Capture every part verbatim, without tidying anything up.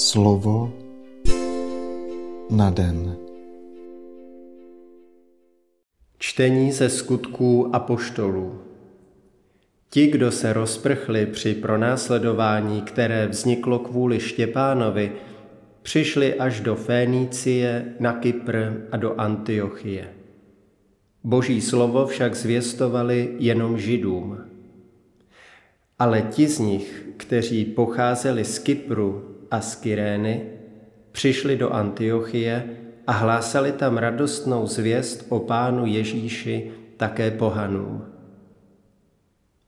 Slovo na den. Čtení ze skutků apoštolů. Ti, kdo se rozprchli při pronásledování, které vzniklo kvůli Štěpánovi, přišli až do Fénicie, na Kypr a do Antiochie. Boží slovo však zvěstovali jenom Židům. Ale ti z nich, kteří pocházeli z Kypru a z Kyrény, přišli do Antiochie a hlásali tam radostnou zvěst o Pánu Ježíši také pohanům.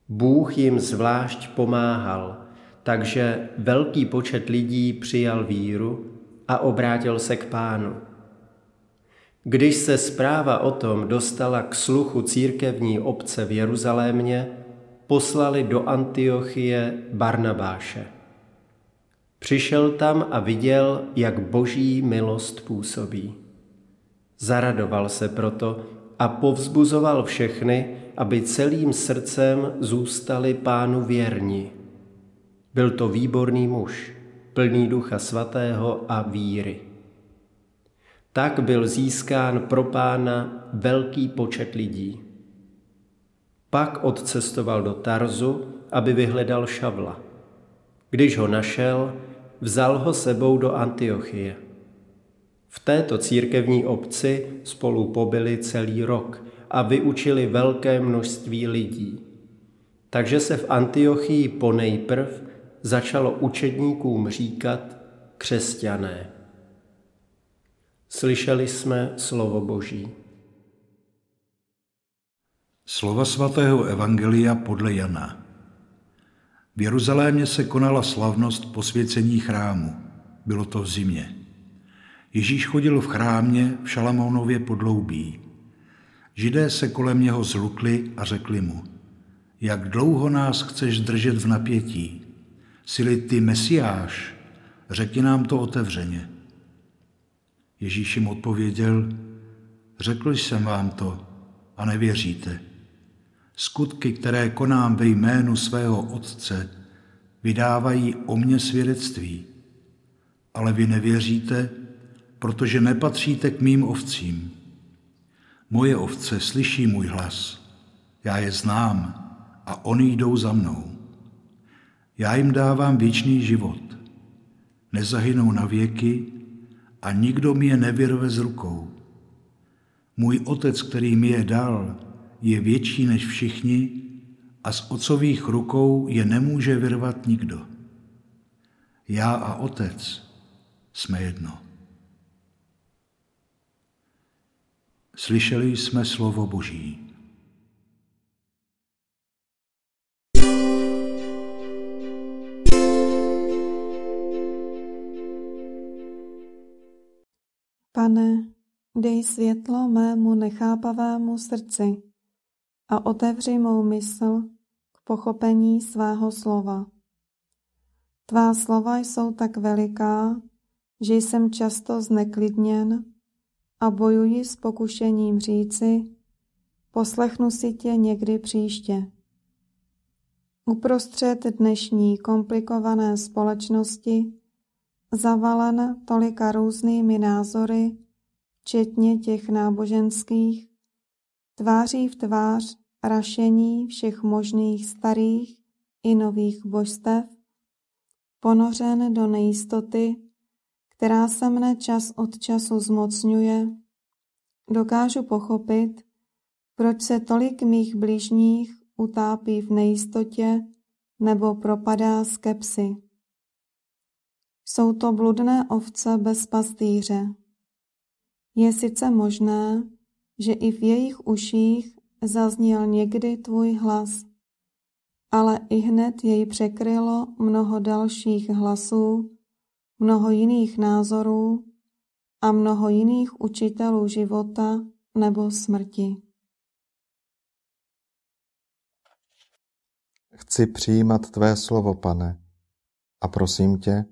Bůh jim zvlášť pomáhal, takže velký počet lidí přijal víru a obrátil se k Pánu. Když se zpráva o tom dostala k sluchu církevní obce v Jeruzalémě, poslali do Antiochie Barnabáše. Přišel tam a viděl, jak Boží milost působí. Zaradoval se proto a povzbuzoval všechny, aby celým srdcem zůstali Pánu věrni. Byl to výborný muž, plný Ducha Svatého a víry. Tak byl získán pro Pána velký počet lidí. Pak odcestoval do Tarzu, aby vyhledal Šavla. Když ho našel, vzal ho sebou do Antiochie. V této církevní obci spolu pobyli celý rok a vyučili velké množství lidí. Takže se v Antiochii ponejprv začalo učedníkům říkat křesťané. Slyšeli jsme slovo Boží. Slova svatého evangelia podle Jana. V Jeruzalémě se konala slavnost posvěcení chrámu. Bylo to v zimě. Ježíš chodil v chrámě v Šalamounově podloubí. Židé se kolem něho zhlukli a řekli mu: jak dlouho nás chceš držet v napětí? Jsi-li ty Mesiáš, řekni nám to otevřeně. Ježíš jim odpověděl: řekl jsem vám to a nevěříte. Skutky, které konám ve jménu svého Otce, vydávají o mně svědectví. Ale vy nevěříte, protože nepatříte k mým ovcím. Moje ovce slyší můj hlas, já je znám a oni jdou za mnou. Já jim dávám věčný život, nezahynou na věky a nikdo mi je nevyrve z rukou. Můj Otec, který mi je dal, je větší než všichni a z otcových rukou je nemůže vyrvat nikdo. Já a Otec jsme jedno. Slyšeli jsme slovo Boží. Pane, dej světlo mému nechápavému srdci a otevři mou mysl k pochopení svého slova. Tvá slova jsou tak veliká, že jsem často zneklidněn a bojuji s pokušením říci: poslechnu si tě někdy příště. Uprostřed dnešní komplikované společnosti, zavalen tolika různými názory, včetně těch náboženských, tváří v tvář rašení všech možných starých i nových božstev, ponořen do nejistoty, která se mne čas od času zmocňuje, dokážu pochopit, proč se tolik mých bližních utápí v nejistotě nebo propadá skepsi. Jsou to bludné ovce bez pastýře. Je sice možné, že i v jejich uších zazněl někdy tvůj hlas, ale ihned jej překrylo mnoho dalších hlasů, mnoho jiných názorů a mnoho jiných učitelů života nebo smrti. Chci přijímat tvé slovo, Pane, a prosím tě,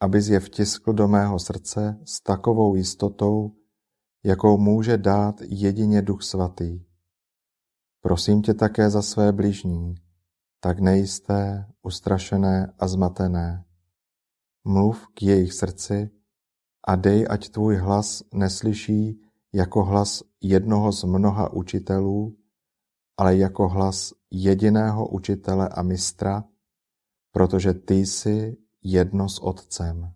abys je vtiskl do mého srdce s takovou jistotou, jakou může dát jedině Duch Svatý. Prosím tě také za své bližní, tak nejisté, ustrašené a zmatené. mluv k jejich srdci a dej, ať tvůj hlas neslyší jako hlas jednoho z mnoha učitelů, ale jako hlas jediného učitele a mistra, protože ty jsi jedno s Otcem.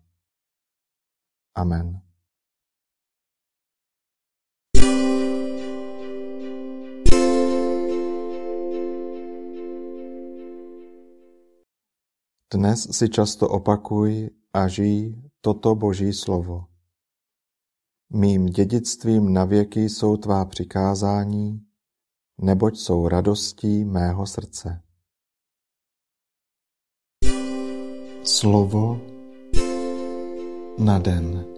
Amen. Dnes si často opakuj a žij toto Boží slovo. Mým dědictvím navěky jsou tvá přikázání, neboť jsou radostí mého srdce. Slovo na den.